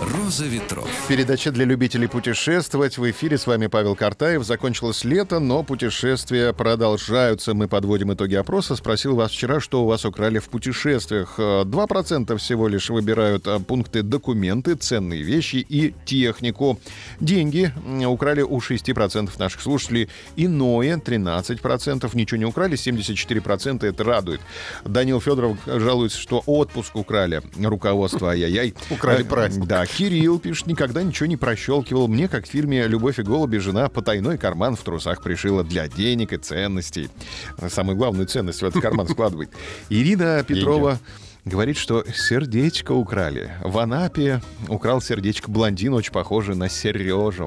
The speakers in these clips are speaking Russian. «Роза Ветров». Передача для любителей путешествовать. В эфире с вами Павел Картаев. Закончилось лето, но путешествия продолжаются. Мы подводим итоги опроса. Спросил вас вчера, что у вас украли в путешествиях. 2% всего лишь выбирают пункты документы, ценные вещи и технику. Деньги украли у 6% наших слушателей. Иное 13%. Ничего не украли. 74% это радует. Даниил Федоров жалуется, что отпуск украли. Руководство ай-яй-яй. Украли праздник. Да, Кирилл пишет, никогда ничего не прощелкивал. Мне, как в фильме «Любовь и голуби», жена потайной карман в трусах пришила для денег и ценностей. Самую главную ценность в этот карман складывает. Ирина Петрова говорит, что сердечко украли. В Анапе украл сердечко блондин, очень похожий на Сережу.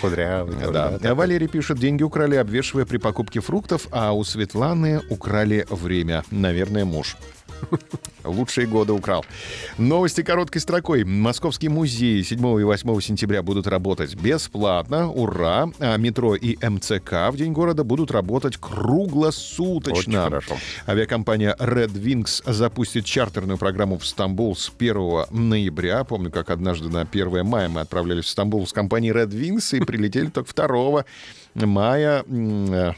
Кудрявый. Да. А Валерий пишет, деньги украли, обвешивая при покупке фруктов, а у Светланы украли время. Наверное, муж. Лучшие годы украл. Новости короткой строкой. Московские музеи 7 и 8 сентября будут работать бесплатно. Ура! А метро и МЦК в День города будут работать круглосуточно. Очень хорошо. Авиакомпания Red Wings запустит чартерную программу в Стамбул с 1 ноября. Помню, как однажды на 1 мая мы отправлялись в Стамбул с компанией Red Wings и прилетели только 2 мая на,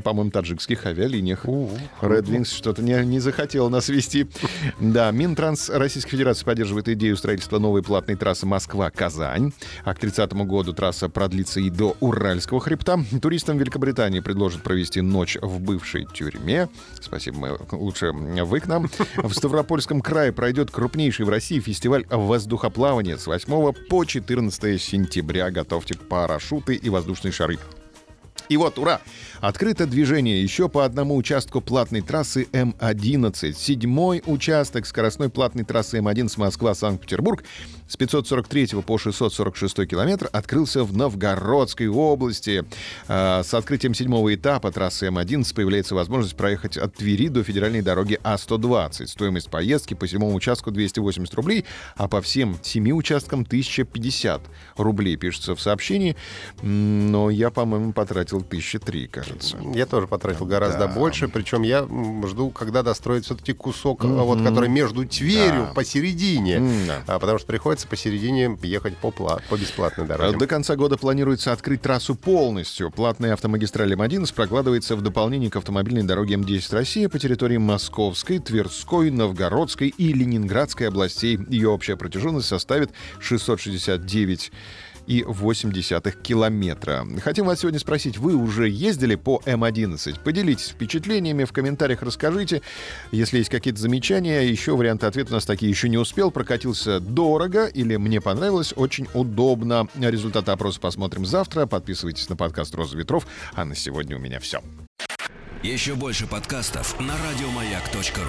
по-моему, таджикских авиалиниях. Red Wings что-то не захотела нас вести. Да, Минтранс Российской Федерации поддерживает идею строительства новой платной трассы Москва-Казань. А к 30 году трасса продлится и до Уральского хребта. Туристам Великобритании предложат провести ночь в бывшей тюрьме. Спасибо, лучше вы к нам. В Ставропольском крае пройдет крупнейший в России фестиваль воздухоплавания с 8 по 14 сентября. Готовьте парашюты и воздушные шары. И вот, ура! Открыто движение еще по одному участку платной трассы М-11. 7-й участок скоростной платной трассы М-1 с Москва-Санкт-Петербург с 543 по 646 километр открылся в Новгородской области. С открытием 7-го этапа трассы М-11 появляется возможность проехать от Твери до федеральной дороги А-120. Стоимость поездки по 7-му участку 280 рублей, а по всем 7 участкам 1050 рублей, пишется в сообщении. Но я, по-моему, потратил 1003, кажется. Я тоже потратил гораздо больше, причем я жду, когда достроят все-таки кусок, вот, который между Тверью посередине, потому что приходится посередине ехать по бесплатной дороге. До конца года планируется открыть трассу полностью. Платная автомагистраль М-11 прокладывается в дополнение к автомобильной дороге М-10 России по территории Московской, Тверской, Новгородской и Ленинградской областей. Ее общая протяженность составит 669,8 километра. Хотим вас сегодня спросить, вы уже ездили по М-11? Поделитесь впечатлениями, в комментариях расскажите, если есть какие-то замечания. Еще варианты ответа у нас такие: еще не успел, прокатился дорого, или мне понравилось, очень удобно. Результаты опроса посмотрим завтра. Подписывайтесь на подкаст «Роза Ветров». А на сегодня у меня все. Еще больше подкастов на радиомаяк.ру.